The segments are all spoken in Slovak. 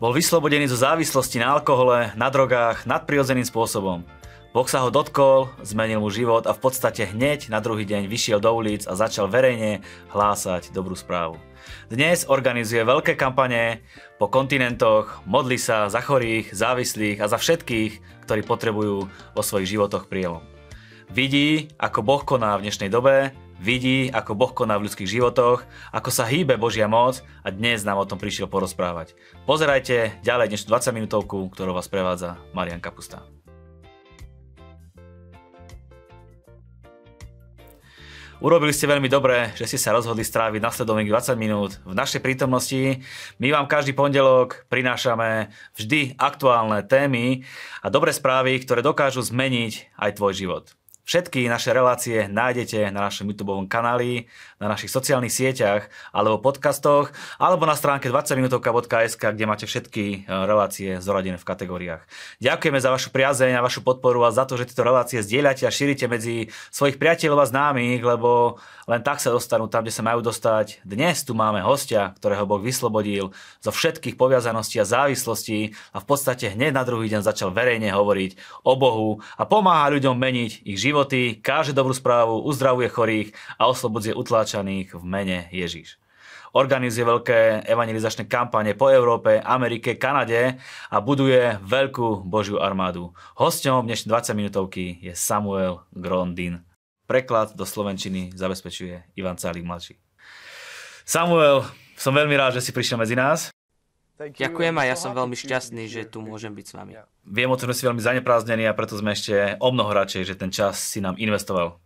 Bol vyslobodený zo závislosti na alkohole, na drogách, nadprirodzeným spôsobom. Boh sa ho dotkol, zmenil mu život a v podstate hneď na druhý deň vyšiel do ulic a začal verejne hlásať dobrú správu. Dnes organizuje veľké kampane po kontinentoch, modlí sa za chorých, závislých a za všetkých, ktorí potrebujú vo svojich životoch prielom. Vidí, ako Boh koná v dnešnej dobe, vidí, ako Boh koná v ľudských životoch, ako sa hýbe Božia moc a dnes nám o tom prišiel porozprávať. Pozerajte ďalej dnešnú 20 minútovku, ktorú vás prevádza Marián Kapusta. Urobili ste veľmi dobre, že ste sa rozhodli stráviť nasledovných 20 minút v našej prítomnosti. My vám každý pondelok prinášame vždy aktuálne témy a dobré správy, ktoré dokážu zmeniť aj tvoj život. Všetky naše relácie nájdete na našom YouTubeovom kanáli, na našich sociálnych sieťach alebo podcastoch, alebo na stránke 20minutovka.sk, kde máte všetky relácie zoradené v kategóriách. Ďakujeme za vašu priazeň a vašu podporu a za to, že tieto relácie zdieľate a šírite medzi svojich priateľov a známych, lebo len tak sa dostanú tam, kde sa majú dostať. Dnes tu máme hostia, ktorého Boh vyslobodil zo všetkých poviazaností a závislostí a v podstate hneď na druhý deň začal verejne hovoriť o Bohu a pomáha ľuďom meniť ich život. Káže dobrú správu, uzdravuje chorých a oslobodzuje utláčaných v mene Ježiš. Organizuje veľké evangelizačné kampane po Európe, Amerike, Kanade a buduje veľkú Božiu armádu. Hosťom dnešnej 20 minútovky je Samuel Grondin. Preklad do slovenčiny zabezpečuje Ivan Calík mladší. Samuel, som veľmi rád, že si prišiel medzi nás. Ďakujem a ja som veľmi šťastný, že tu môžem byť s vami. Viem, o tom, že si veľmi zaneprázdnení a preto sme ešte o mnoho radšej, že ten čas si nám investoval.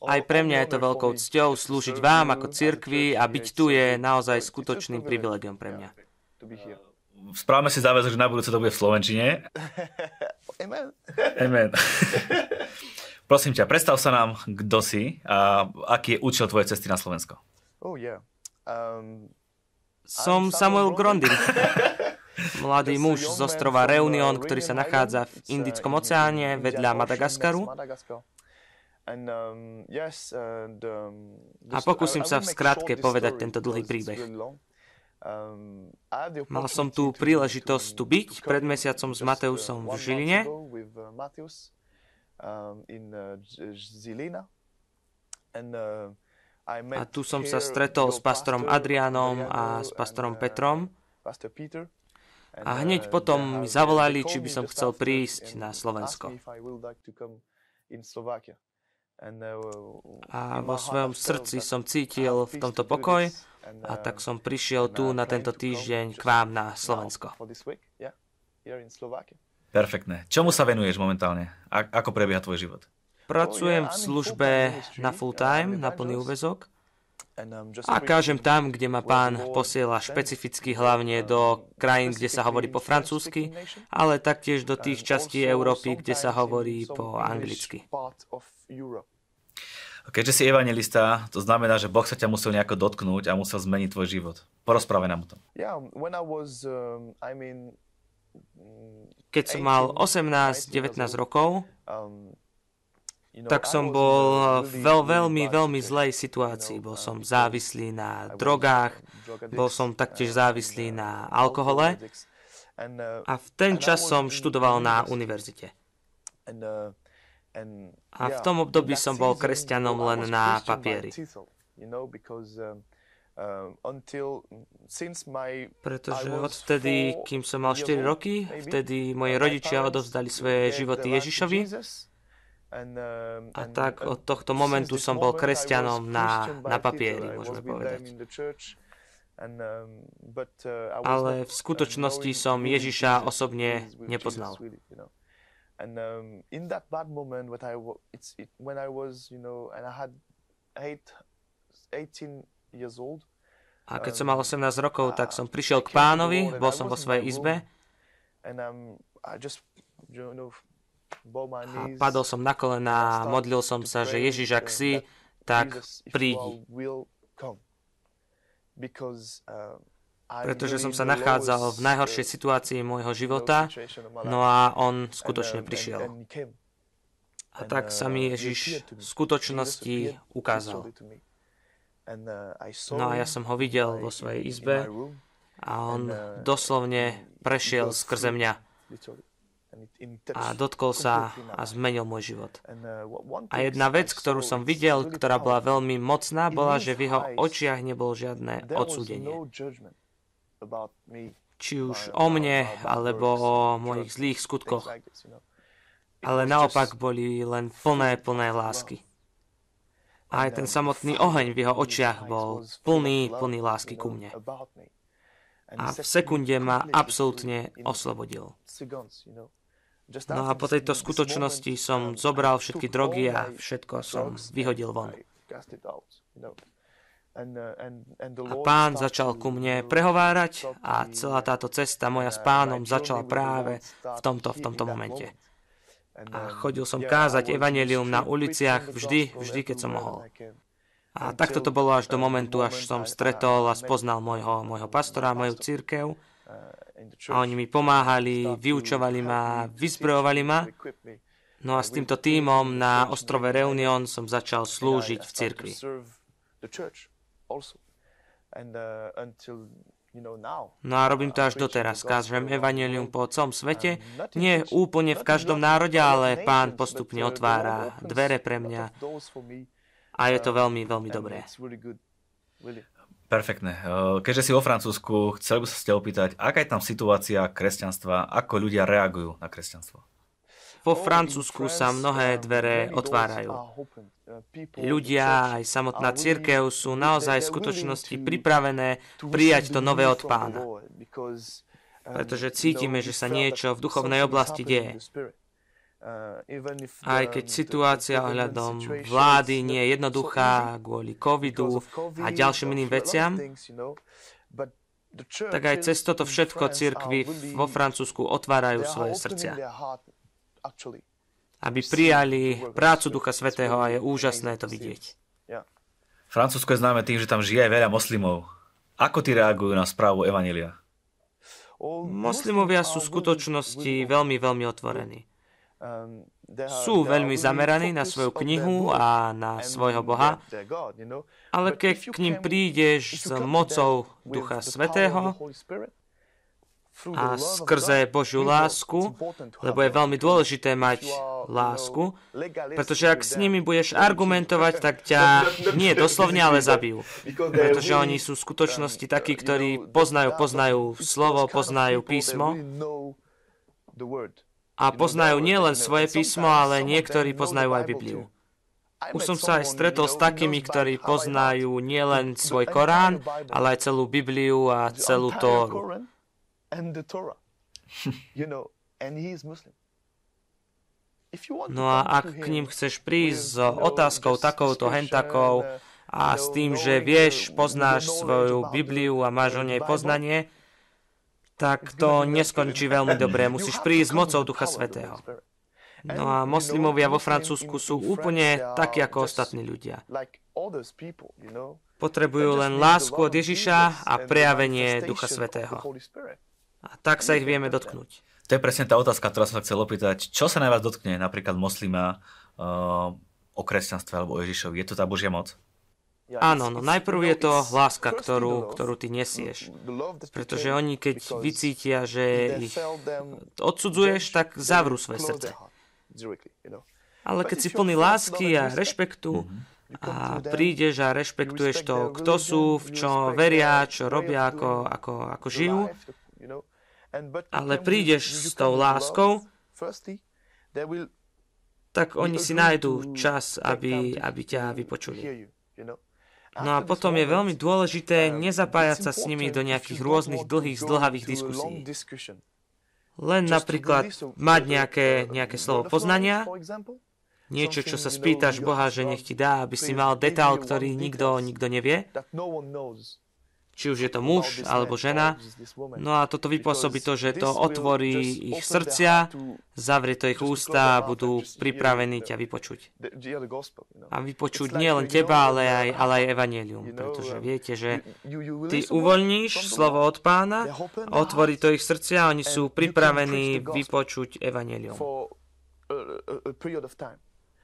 Aj pre mňa je to veľkou cťou slúžiť vám ako cirkvi a byť tu je naozaj skutočným privilegiom pre mňa. Správame si záväzok, že na budúce to bude v slovenčine. Amen. Amen. Prosím ťa, predstav sa nám, kto si a aký je účel tvojej cesty na Slovensko. Som Samuel Grondin, mladý muž z ostrova Reunion, ktorý sa nachádza v Indickom oceáne vedľa Madagaskaru. A pokúsim sa v skratke povedať tento dlhý príbeh. Mal som tú príležitosť tu byť pred mesiacom s Mateusom v Žiline. A tu som sa stretol s pastorom Adrianom a s pastorom Petrom. A hneď potom mi zavolali, či by som chcel prísť na Slovensko. A vo svojom srdci som cítil v tomto pokoj a tak som prišiel tu na tento týždeň k vám na Slovensko. Perfektné. Čomu sa venuješ momentálne? Ako prebieha tvoj život? Pracujem v službe na full time, na plný úväzok a kážem tam, kde ma Pán posiela špecificky, hlavne do krajín, kde sa hovorí po francúzsky, ale taktiež do tých častí Európy, kde sa hovorí po anglicky. Keďže si evanjelista, to znamená, že Boh sa ťa musel nejako dotknúť a musel zmeniť tvoj život. Porozprávaj nám o tom. Keď som mal 18-19 rokov, tak som bol v veľmi zlej situácii. Bol som závislý na drogách, bol som taktiež závislý na alkohole a v ten čas som študoval na univerzite. A v tom období som bol kresťanom len na papieri. Pretože odvtedy, kým som mal 4 roky, vtedy moji rodičia odovzdali svoje životy Ježišovi. A tak od tohto momentu som bol kresťanom na papieri, môžeme povedať. Ale v skutočnosti som Ježiša osobne nepoznal. A keď som mal 18 rokov, tak som prišiel k Pánovi, bol som vo svojej izbe. A padol som na kolená a modlil som sa, že Ježiš, ak si, tak prídi. Pretože som sa nachádzal v najhoršej situácii môjho života, no a on skutočne prišiel. A tak sa mi Ježiš v skutočnosti ukázal. No a ja som ho videl vo svojej izbe a on doslovne prešiel skrze mňa a dotkol sa a zmenil môj život. A jedna vec, ktorú som videl, ktorá bola veľmi mocná, bola, že v jeho očiach nebolo žiadne odsúdenie. Či už o mne, alebo o mojich zlých skutkoch. Ale naopak boli len plné lásky. A aj ten samotný oheň v jeho očiach bol plný lásky ku mne. A v sekunde ma absolútne oslobodil. No a po tejto skutočnosti som zobral všetky drogy a všetko som vyhodil von. A Pán začal ku mne prehovárať a celá táto cesta moja s Pánom začala práve v tomto momente. A chodil som kázať evanjelium na uliciach vždy, keď som mohol. A takto to bolo až do momentu, až som stretol a spoznal môjho pastora, moju cirkev. A oni mi pomáhali, vyučovali ma, vyzbrojovali ma. No a s týmto tímom na ostrove Reunion som začal slúžiť v cirkvi. No a robím to až doteraz. Kážem evanjelium po celom svete. Nie úplne v každom národe, ale Pán postupne otvára dvere pre mňa. A je to veľmi, veľmi dobré. Perfektné. Keďže si vo Francúzsku, chcel by som sa opýtať, aká je tam situácia kresťanstva, ako ľudia reagujú na kresťanstvo? Vo Francúzsku sa mnohé dvere otvárajú. Ľudia aj samotná cirkev sú naozaj v skutočnosti pripravené prijať to nové od Pána. Pretože cítime, že sa niečo v duchovnej oblasti deje. Aj keď situácia ohľadom vlády nie je jednoduchá kvôli covidu a ďalším iným veciam, tak aj cez toto všetko cirkvi vo Francúzsku otvárajú svoje srdcia, aby prijali prácu Ducha Svätého a je úžasné to vidieť. Francúzsko je známe tým, že tam žije aj veľa moslimov. Ako tí reagujú na správu evanjelia? Moslimovia sú v skutočnosti veľmi otvorení. Sú veľmi zameraní na svoju knihu a na svojho Boha, ale keď k ním prídeš s mocou Ducha Svätého a skrze Božiu lásku, lebo je veľmi dôležité mať lásku, pretože ak s nimi budeš argumentovať, tak ťa nie doslovne, ale zabijú. Pretože oni sú v skutočnosti takí, ktorí poznajú slovo, poznajú písmo a poznajú nielen svoje písmo, ale niektorí poznajú aj Bibliu. Už som sa aj stretol s takými, ktorí poznajú nielen svoj Korán, ale aj celú Bibliu a celú Tóru. No a ak k ním chceš prísť s otázkou takouto hentakou a s tým, že vieš, poznáš svoju Bibliu a máš o nej poznanie, tak to neskončí veľmi dobre. Musíš prísť s mocou Ducha Svätého. No a moslimovia vo Francúzsku sú úplne takí ako ostatní ľudia. Potrebujú len lásku od Ježiša a prejavenie Ducha Svätého. A tak sa ich vieme dotknúť. To je presne tá otázka, ktorá som sa chcel opýtať. Čo sa na vás dotkne napríklad moslima o kresťanstve alebo o Ježišovi? Je to tá Božia moc? Áno, no najprv je to láska, ktorú ty nesieš. Pretože oni, keď vycítia, že ich odsudzuješ, tak zavrú svoje srdce. Ale keď si plný lásky a rešpektu, a prídeš a rešpektuješ to, kto sú, v čo veria, čo robia, ako žijú, ale prídeš s tou láskou, tak oni si nájdú čas, aby ťa vypočuli. No a potom je veľmi dôležité nezapájať sa s nimi do nejakých rôznych dlhých, zdlhavých diskusí. Len napríklad mať nejaké slovo poznania, niečo, čo sa spýtaš Boha, že nech ti dá, aby si mal detail, ktorý nikto nevie. Či už je to muž alebo žena. No a toto vypôsobí to, že to otvorí ich srdcia, zavrie to ich ústa a budú pripravení ťa vypočuť. A vypočuť nie len teba, ale aj evanjelium. Pretože viete, že ty uvoľníš slovo od Pána, otvorí to ich srdcia a oni sú pripravení vypočuť evanjelium.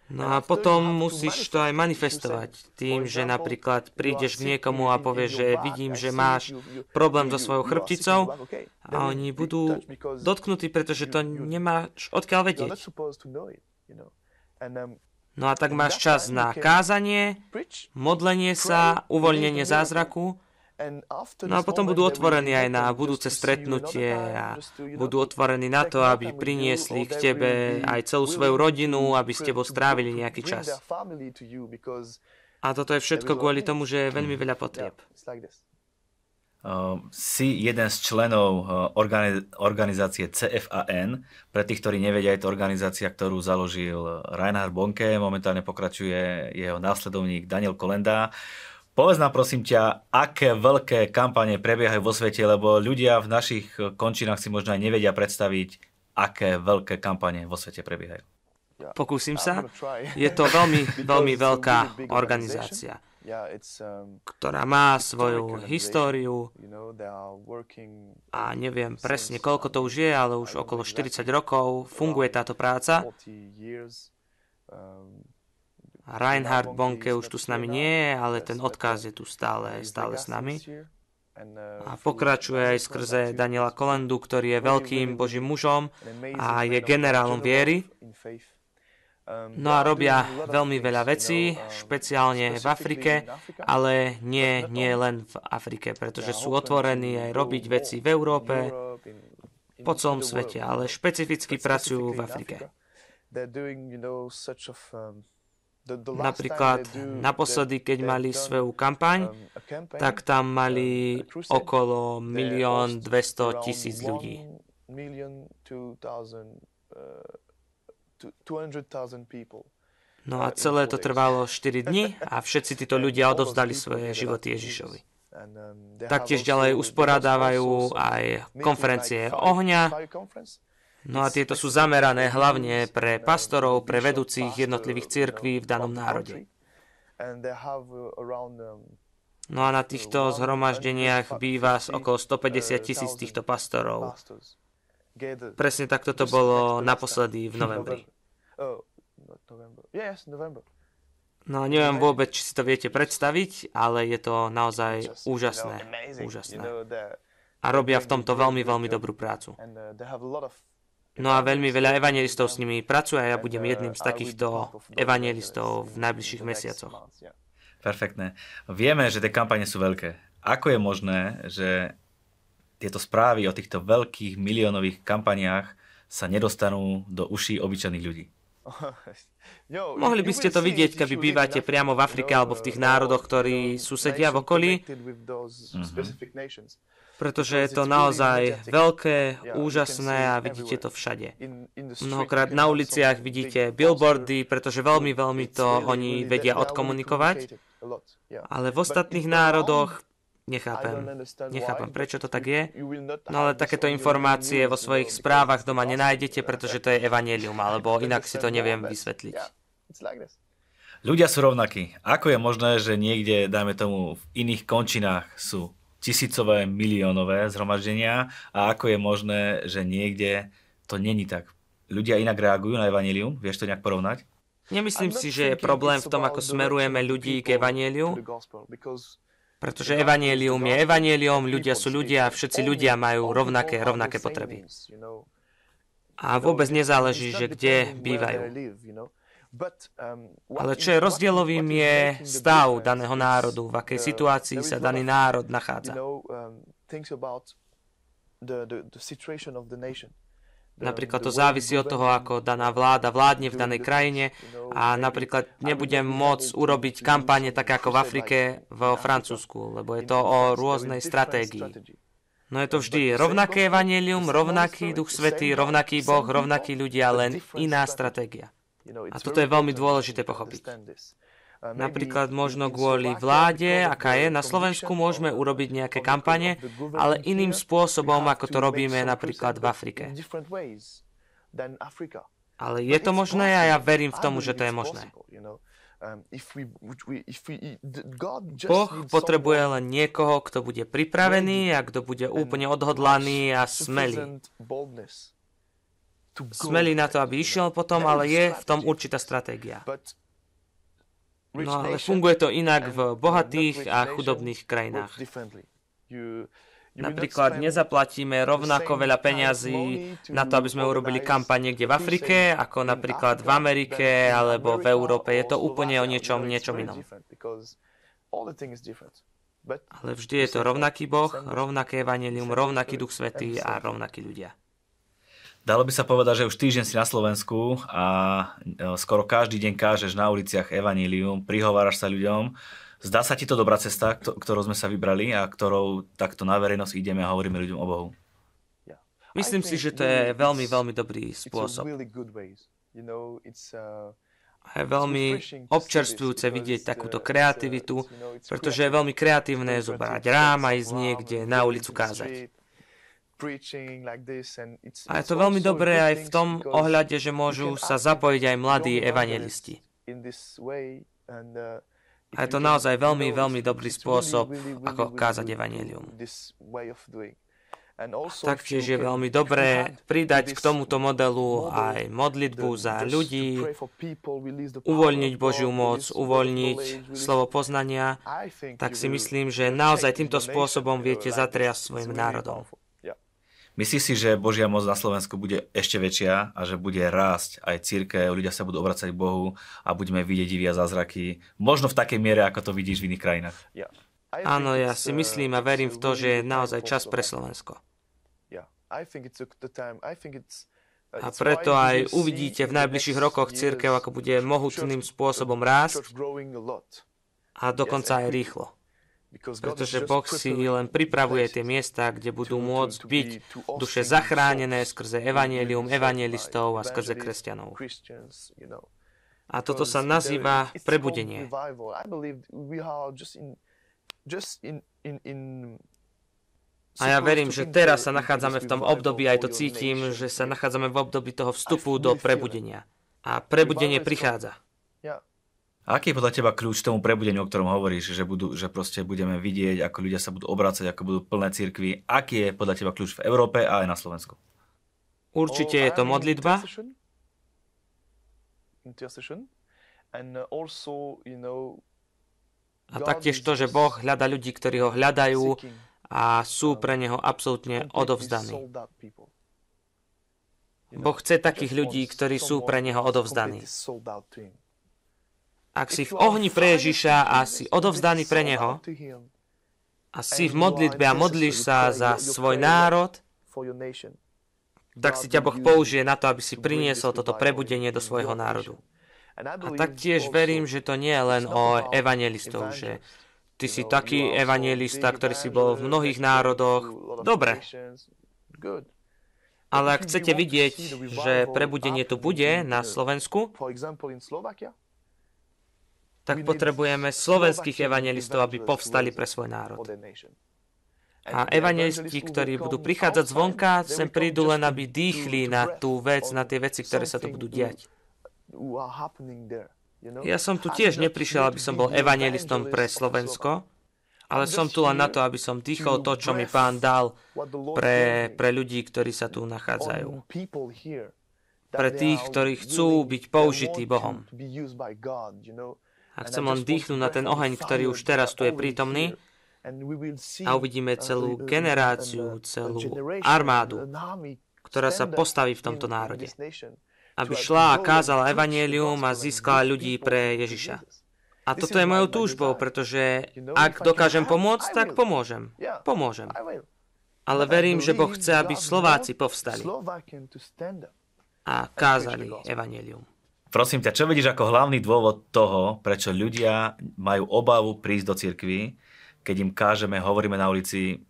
No a potom musíš to aj manifestovať tým, že napríklad prídeš k niekomu a povieš, že vidím, že máš problém so svojou chrbticou a oni budú dotknutí, pretože to nemáš odkiaľ vedieť. No a tak máš čas na kázanie, modlenie sa, uvoľnenie zázraku. No a potom budú otvorení aj na budúce stretnutie a budú otvorení na to, aby priniesli k tebe aj celú svoju rodinu, aby s tebou strávili nejaký čas. A toto je všetko kvôli tomu, že je veľmi veľa potrieb. Si jeden z členov organizácie CFAN. Pre tých, ktorí nevedia, je to organizácia, ktorú založil Reinhard Bonke. Momentálne pokračuje jeho následovník Daniel Kolenda. Povedz nám, prosím ťa, aké veľké kampane prebiehajú vo svete, lebo ľudia v našich končinách si možno aj nevedia predstaviť, aké veľké kampane vo svete prebiehajú. Pokúsim sa. Je to veľmi, veľmi veľká organizácia, ktorá má svoju históriu a neviem presne, koľko to už je, ale už okolo 40 rokov funguje táto práca. Reinhard Bonke už tu s nami nie je, ale ten odkaz je tu stále s nami. A pokračuje aj skrze Daniela Kolendu, ktorý je veľkým Božím mužom a je generálom viery. No a robia veľmi veľa vecí, špeciálne v Afrike, ale nie len v Afrike, pretože sú otvorení aj robiť veci v Európe, po celom svete, ale špecificky pracujú v Afrike. Napríklad naposledy, keď mali svoju kampaň, tak tam mali okolo 1 200 000 ľudí. No a celé to trvalo 4 dni a všetci títo ľudia odovzdali svoje životy Ježišovi. Taktiež ďalej usporadávajú aj konferencie ohňa. No a tieto sú zamerané hlavne pre pastorov, pre vedúcich jednotlivých cirkví v danom národe. No a na týchto zhromaždeniach býva okolo 150 000 týchto pastorov. Presne takto to bolo naposledy v novembri. No neviem vôbec, či si to viete predstaviť, ale je to naozaj úžasné. A robia v tomto veľmi, veľmi dobrú prácu. No a veľmi veľa evanjelistov s nimi pracuje a ja budem jedným z takýchto evanjelistov v najbližších mesiacoch. Perfektné. Vieme, že tie kampane sú veľké. Ako je možné, že tieto správy o týchto veľkých miliónových kampaniách sa nedostanú do uší obyčajných ľudí? Mohli by ste to vidieť, keby bývate priamo v Afrike alebo v tých národoch, ktorí susedia v okolí. Pretože je to naozaj veľké, úžasné a vidíte to všade. Mnohokrát na uliciach vidíte billboardy, pretože veľmi, veľmi to oni vedia odkomunikovať. Ale v ostatných národoch nechápem, prečo to tak je. No ale takéto informácie vo svojich správach doma nenájdete, pretože to je evanjelium, alebo inak si to neviem vysvetliť. Ľudia sú rovnakí. Ako je možné, že niekde, dajme tomu, v iných končinách sú tisícové, miliónové zhromaždenia a ako je možné, že niekde to není tak? Ľudia inak reagujú na evanjelium? Vieš to nejak porovnať? Nemyslím si, že je problém v tom, ako smerujeme ľudí k evanjeliu, pretože evanjelium je evanjelium, ľudia sú ľudia a všetci ľudia majú rovnaké potreby. A vôbec nezáleží, že kde bývajú. Ale čo je rozdielovým, je stav daného národu, v akej situácii sa daný národ nachádza. Napríklad to závisí od toho, ako daná vláda vládne v danej krajine a napríklad nebudem môcť urobiť kampane tak ako v Afrike, vo Francúzsku, lebo je to o rôznej stratégii. No je to vždy rovnaké evanjelium, rovnaký Duch Svätý, rovnaký Boh, rovnakí ľudia, len iná stratégia. A toto je veľmi dôležité pochopiť. Napríklad možno kvôli vláde, aká je, na Slovensku môžeme urobiť nejaké kampane, ale iným spôsobom, ako to robíme napríklad v Afrike. Ale je to možné a ja verím v tomu, že to je možné. Boh potrebuje len niekoho, kto bude pripravený a kto bude úplne odhodlaný a smelý. smelý na to, aby išiel potom, ale je v tom určitá stratégia. No ale funguje to inak v bohatých a chudobných krajinách. Napríklad nezaplatíme rovnako veľa peňazí na to, aby sme urobili kampaň niekde v Afrike, ako napríklad v Amerike alebo v Európe. Je to úplne o niečom inom. Ale vždy je to rovnaký Boh, rovnaké evanjelium, rovnaký Duch Svätý a rovnakí ľudia. Dalo by sa povedať, že už týždeň si na Slovensku a skoro každý deň kážeš na uliciach evanjelium, prihováraš sa ľuďom. Zdá sa ti to dobrá cesta, ktorou sme sa vybrali a ktorou takto na verejnosť ideme a hovoríme ľuďom o Bohu? Myslím si, že to je veľmi, veľmi dobrý spôsob. A je veľmi občerstvujúce vidieť takúto kreativitu, pretože je veľmi kreatívne zobrať rám a ísť niekde na ulicu kázať. A je to veľmi dobré aj v tom ohľade, že môžu sa zapojiť aj mladí evanjelisti. A je to naozaj veľmi, veľmi dobrý spôsob, ako kázať evanjelium. Taktiež je veľmi dobré pridať k tomuto modelu aj modlitbu za ľudí, uvoľniť Božiu moc, uvoľniť slovo poznania, tak si myslím, že naozaj týmto spôsobom viete zatriasť svojim národom. Myslíš si, že Božia moc na Slovensku bude ešte väčšia a že bude rásť aj cirkev, ľudia sa budú obracať k Bohu a budeme vidieť divy a zázraky, možno v takej miere, ako to vidíš v iných krajinách? Áno, ja si myslím a verím v to, že je naozaj čas pre Slovensko. A preto aj uvidíte v najbližších rokoch cirkev, ako bude mohutným spôsobom rásť a dokonca aj rýchlo. Pretože Boh si len pripravuje tie miesta, kde budú môcť byť duše zachránené skrze evanjelium, evanjelistov a skrze kresťanov. A toto sa nazýva prebudenie. A ja verím, že teraz sa nachádzame v tom období, aj to cítim, že sa nachádzame v období toho vstupu do prebudenia. A prebudenie prichádza. A aký je podľa teba kľúč tomu prebudeniu, o ktorom hovoríš, že proste budeme vidieť, ako ľudia sa budú obrácať, ako budú plné cirkvi? Aký je podľa teba kľúč v Európe a aj na Slovensku? Určite je to modlitba. A taktiež to, že Boh hľada ľudí, ktorí ho hľadajú a sú pre neho absolútne odovzdaní. Boh chce takých ľudí, ktorí sú pre neho odovzdaní. Ak si v ohni pre Ježiša a si odovzdaný pre neho a si v modlitbe a modlíš sa za svoj národ, tak si ťa Boh použije na to, aby si priniesol toto prebudenie do svojho národu. A taktiež verím, že to nie je len o evanjelistov, že ty si taký evanjelista, ktorý si bol v mnohých národoch. Dobre. Ale ak chcete vidieť, že prebudenie tu bude na Slovensku, tak potrebujeme slovenských evanjelistov, aby povstali pre svoj národ. A evanjelisti, ktorí budú prichádzať zvonka, sem prídu len, aby dýchli na tú vec, na tie veci, ktoré sa tu budú diať. Ja som tu tiež neprišiel, aby som bol evanjelistom pre Slovensko, ale som tu len na to, aby som dýchol to, čo mi Pán dal pre ľudí, ktorí sa tu nachádzajú. Pre tých, ktorí chcú byť použití Bohom. A chcem len dýchnuť na ten oheň, ktorý už teraz tu je prítomný a uvidíme celú generáciu, celú armádu, ktorá sa postaví v tomto národe, aby šla a kázala evanjelium a získala ľudí pre Ježiša. A toto je mojou túžbou, pretože ak dokážem pomôcť, tak pomôžem. Pomôžem. Ale verím, že Boh chce, aby Slováci povstali a kázali evanjelium. Prosím ťa, čo vidíš ako hlavný dôvod toho, prečo ľudia majú obavu prísť do cirkvi, keď im kážeme, hovoríme na ulici?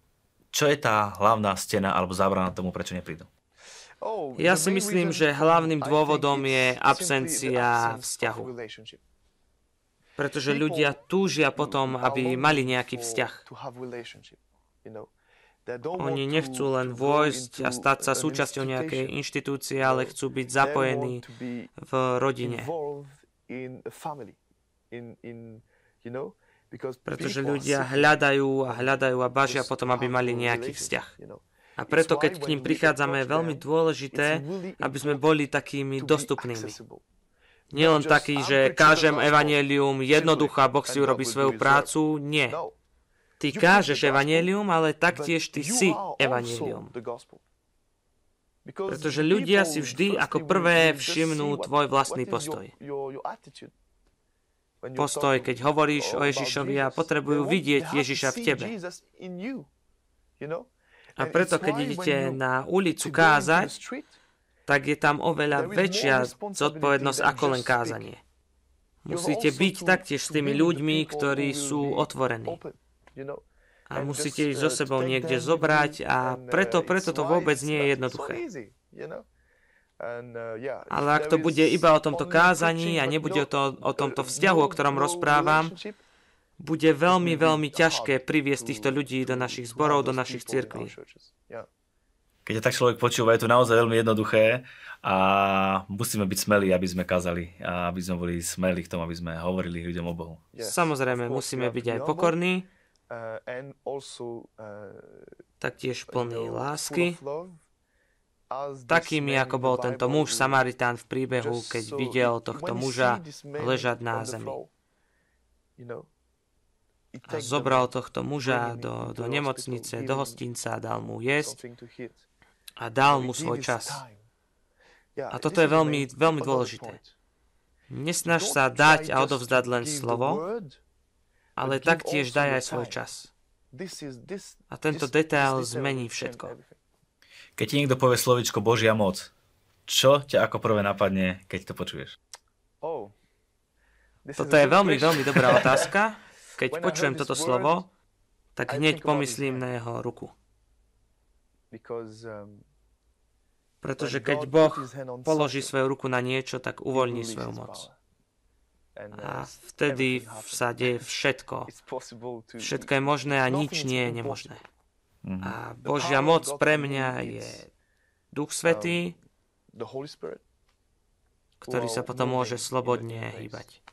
Čo je tá hlavná stena alebo zábrana tomu, prečo neprídu? Ja si myslím, že hlavným dôvodom je absencia vzťahu. Pretože ľudia túžia potom, aby mali nejaký vzťah. Oni nechcú len vojsť a stať sa súčasťou nejakej inštitúcie, ale chcú byť zapojení v rodine. Pretože ľudia hľadajú a bažia potom, aby mali nejaký vzťah. A preto, keď k ním prichádzame, je veľmi dôležité, aby sme boli takými dostupnými. Nielen taký, že kážem evanjelium, jednoduchá, Boh si urobí svoju prácu. Nie. Ty kážeš evanjelium, ale taktiež ty si evanjelium. Pretože ľudia si vždy ako prvé všimnú tvoj vlastný postoj. Postoj, keď hovoríš o Ježišovi a potrebujú vidieť Ježiša v tebe. A preto, keď idete na ulicu kázať, tak je tam oveľa väčšia zodpovednosť ako len kázanie. Musíte byť taktiež s tými ľuďmi, ktorí sú otvorení. A musíte ich so sebou niekde zobrať a preto to vôbec nie je jednoduché. Ale ak to bude iba o tomto kázaní a nebude to o tomto vzťahu, o ktorom rozprávam, bude veľmi, veľmi ťažké priviesť týchto ľudí do našich zborov, do našich cirkví. Keď tak človek počúva, je to naozaj veľmi jednoduché a musíme byť smelí, aby sme kázali a aby sme boli smelí k tomu, aby sme hovorili ľuďom o Bohu. Samozrejme, musíme byť aj pokorní, taktiež plní lásky, takými ako bol tento muž Samaritán v príbehu, keď videl tohto muža ležať na zemi. A zobral tohto muža do nemocnice, do hostinca, dal mu jesť a dal mu svoj čas. A toto je veľmi, veľmi dôležité. Nesnaž sa dať a odovzdať len slovo, ale taktiež daj aj svoj čas. A tento detail zmení všetko. Keď ti niekto povie slovičko Božia moc, čo ťa ako prvé napadne, keď to počuješ? Toto je veľmi, veľmi dobrá otázka. Keď počujem toto slovo, tak hneď pomyslím na jeho ruku. Pretože keď Boh položí svoju ruku na niečo, tak uvoľní svoju moc. A vtedy sa deje všetko. Všetko je možné a nič nie je nemožné. A Božia moc pre mňa je Duch Svätý, ktorý sa potom môže slobodne hýbať.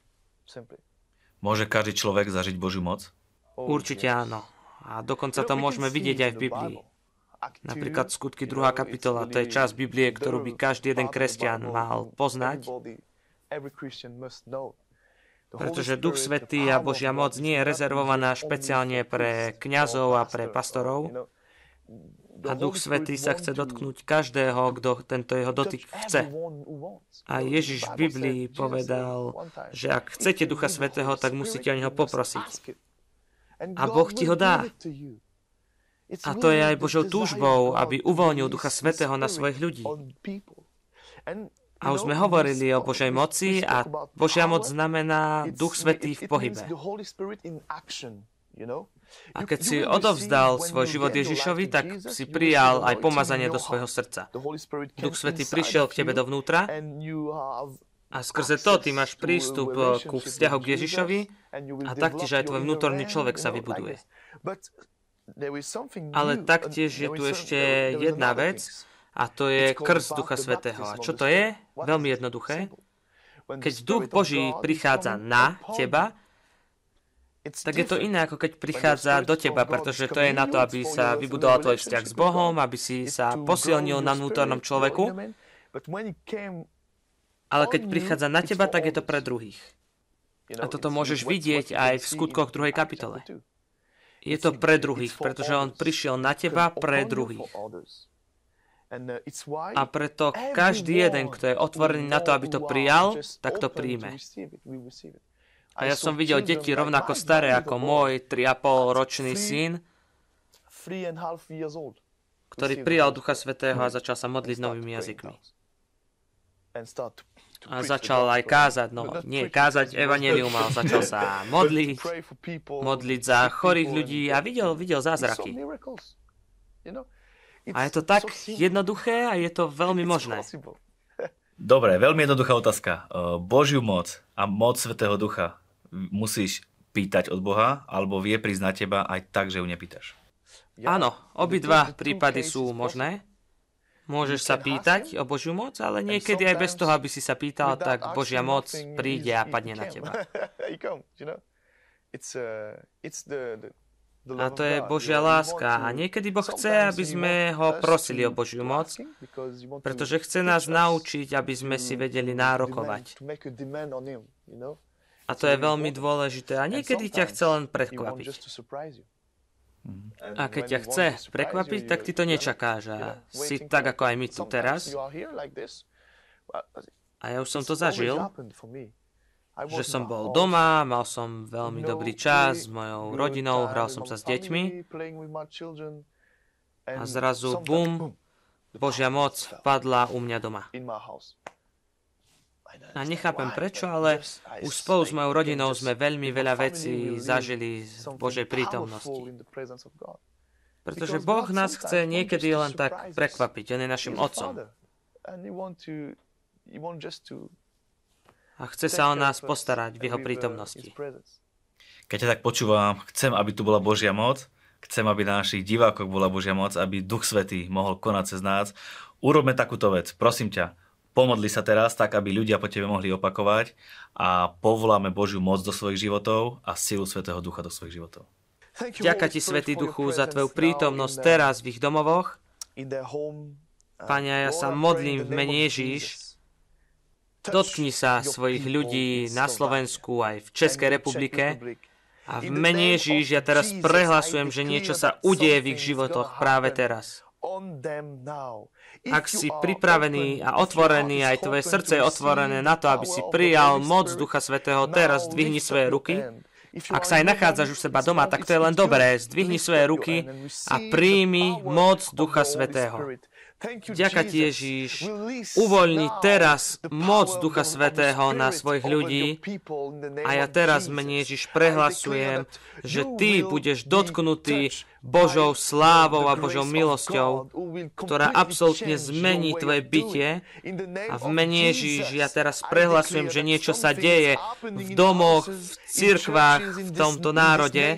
Môže každý človek zažiť Božiu moc? Určite áno. A dokonca to môžeme vidieť aj v Biblii. Napríklad Skutky 2. kapitola, to je časť Biblie, ktorú by každý jeden kresťan mal poznať, pretože Duch Svätý a Božia moc nie je rezervovaná špeciálne pre kňazov a pre pastorov. A Duch Svätý sa chce dotknúť každého, kto tento jeho dotyk chce. A Ježiš v Biblii povedal, že ak chcete Ducha Svätého, tak musíte o neho poprosiť. A Boh ti ho dá. A to je aj Božou túžbou, aby uvoľnil Ducha Svätého na svojich ľudí. A už sme hovorili o Božej moci a Božia moc znamená Duch Svätý v pohybe. A keď si odovzdal svoj život Ježišovi, tak si prijal aj pomazanie do svojho srdca. Duch Svätý prišiel k tebe dovnútra a skrze to ty máš prístup ku vzťahu k Ježišovi a taktiež aj tvoj vnútorný človek sa vybuduje. Ale taktiež je tu ešte jedna vec a to je krst Ducha Svätého. A čo to je? Veľmi jednoduché. Keď Duch Boží prichádza na teba, tak je to iné, ako keď prichádza do teba, pretože to je na to, aby sa vybudoval tvoj vzťah s Bohom, aby si sa posilnil na vnútornom človeku. Ale keď prichádza na teba, tak je to pre druhých. A toto môžeš vidieť aj v Skutkoch 2. kapitole. Je to pre druhých, pretože on prišiel na teba pre druhých. A preto každý jeden, kto je otvorený na to, aby to prijal, tak to príjme. A ja som videl deti rovnako staré ako môj 3,5-ročný syn, ktorý prijal Ducha Svätého a začal sa modliť novými jazykmi. A začal aj kázať, nie kázať evanjelium, ale začal sa modliť za chorých ľudí a videl zázraky. A je to tak jednoduché a je to veľmi možné. Dobre, veľmi jednoduchá otázka. Božiu moc a moc Svätého Ducha musíš pýtať od Boha, alebo vie prísť na teba aj tak, že ju nepýtaš? Áno, obidva prípady sú možné. Môžeš sa pýtať o Božiu moc, ale niekedy aj bez toho, aby si sa pýtal, tak Božia moc príde a padne na teba. A to je Božia láska. A niekedy Boh chce, aby sme ho prosili o Božiu moc, pretože chce nás naučiť, aby sme si vedeli nárokovať. A to je veľmi dôležité. A niekedy ťa chce len prekvapiť. A keď ťa chce prekvapiť, tak ty to nečakáš. A si tak, ako aj my tu teraz. A ja už som to zažil, že som bol doma, mal som veľmi dobrý čas s mojou rodinou, hral som sa s deťmi a zrazu, bum, Božia moc padla u mňa doma. A nechápem prečo, ale už spolu s mojou rodinou sme veľmi veľa vecí zažili v Božej prítomnosti. Pretože Boh nás chce niekedy len tak prekvapiť, on je našim otcom. A chce sa o nás postarať v jeho prítomnosti. Keď ja tak počúvam, chcem, aby tu bola Božia moc, chcem, aby na našich divákoch bola Božia moc, aby Duch Svätý mohol konať cez nás. Urobme takúto vec, prosím ťa, pomodli sa teraz tak, aby ľudia po tebe mohli opakovať a povoláme Božiu moc do svojich životov a silu Svätého Ducha do svojich životov. Ďakujem ti, Svätý Duchu, za tvoju prítomnosť teraz v ich domovoch. Pane, ja sa modlím v mene Ježíš. Dotkni sa svojich ľudí na Slovensku, aj v Českej republike. A v mene Ježíš, ja teraz prehlasujem, že niečo sa udeje v ich životoch práve teraz. Ak si pripravený a otvorený, aj tvoje srdce je otvorené na to, aby si prijal moc Ducha Svätého, teraz zdvihni svoje ruky. Ak sa aj nachádzaš u seba doma, tak to je len dobré. Zdvihni svoje ruky a príjmi moc Ducha Svätého. Ďakujem ti, Ježíš, uvoľni teraz moc Ducha Svätého na svojich ľudí a ja teraz mne, Ježíš, prehlasujem, že ty budeš dotknutý Božou slávou a Božou milosťou, ktorá absolútne zmení tvoje bytie a v mene Ježíš, ja teraz prehlasujem, že niečo sa deje v domoch, v cirkvách, v tomto národe.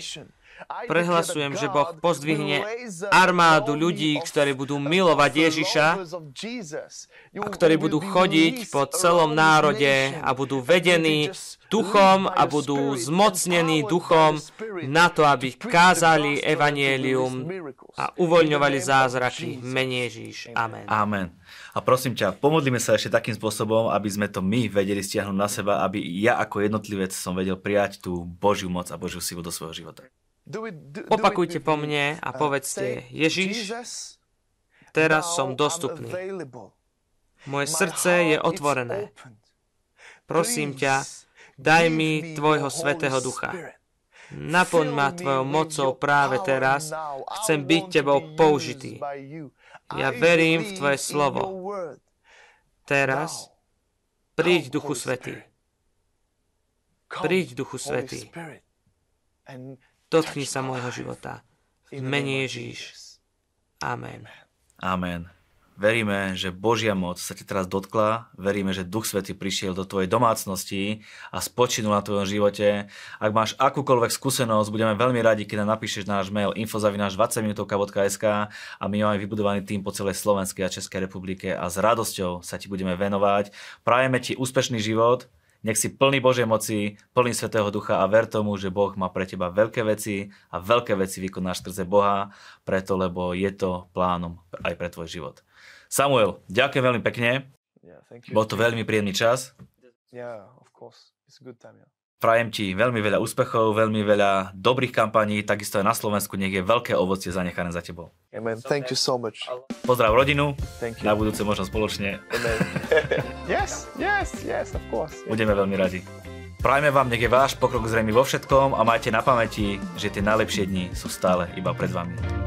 Prehlasujem, že Boh pozdvihne armádu ľudí, ktorí budú milovať Ježiša a ktorí budú chodiť po celom národe a budú vedení Duchom a budú zmocnení Duchom na to, aby kázali evanjelium a uvoľňovali zázraky. Mene Ježíš. Amen. Amen. A prosím ťa, pomodlíme sa ešte takým spôsobom, aby sme to my vedeli stiahnuť na seba, aby ja ako jednotlivec som vedel prijať tú Božiu moc a Božiu silu do svojho života. Opakujte po mne a povedzte: Ježiš, teraz som dostupný. Moje srdce je otvorené. Prosím ťa, daj mi tvojho Svätého Ducha. Naplň ma tvojou mocou práve teraz. Chcem byť tebou použitý. Ja verím v tvoje slovo. Teraz príď, Duchu Svätý. Príď, Duchu Svätý. Dotkni sa môjho života. V mene Ježíš. Amen. Amen. Veríme, že Božia moc sa ti teraz dotkla. Veríme, že Duch Svätý prišiel do tvojej domácnosti a spočinul na tvojom živote. Ak máš akúkoľvek skúsenosť, budeme veľmi radi, keď nám napíšeš náš mail info@20minutovka.sk a my máme vybudovaný tým po celej Slovenskej a Českej republike a s radosťou sa ti budeme venovať. Prajeme ti úspešný život. Nech si plný Božej moci, plný Svätého Ducha a ver tomu, že Boh má pre teba veľké veci a veľké veci vykonáš skrze Boha, preto, lebo je to plánom aj pre tvoj život. Samuel, ďakujem veľmi pekne. Bol to veľmi príjemný čas. Prajem ti veľmi veľa úspechov, veľmi veľa dobrých kampaní, takisto aj na Slovensku nech je veľké ovocie zanechané za tebou. Amen. Thank you so much. Pozdrav rodinu, na budúce možno spoločne. Yes, of course. Budeme veľmi radi. Prajme vám, nech je váš pokrok zrejmý vo všetkom a majte na pamäti, že tie najlepšie dni sú stále iba pred vami.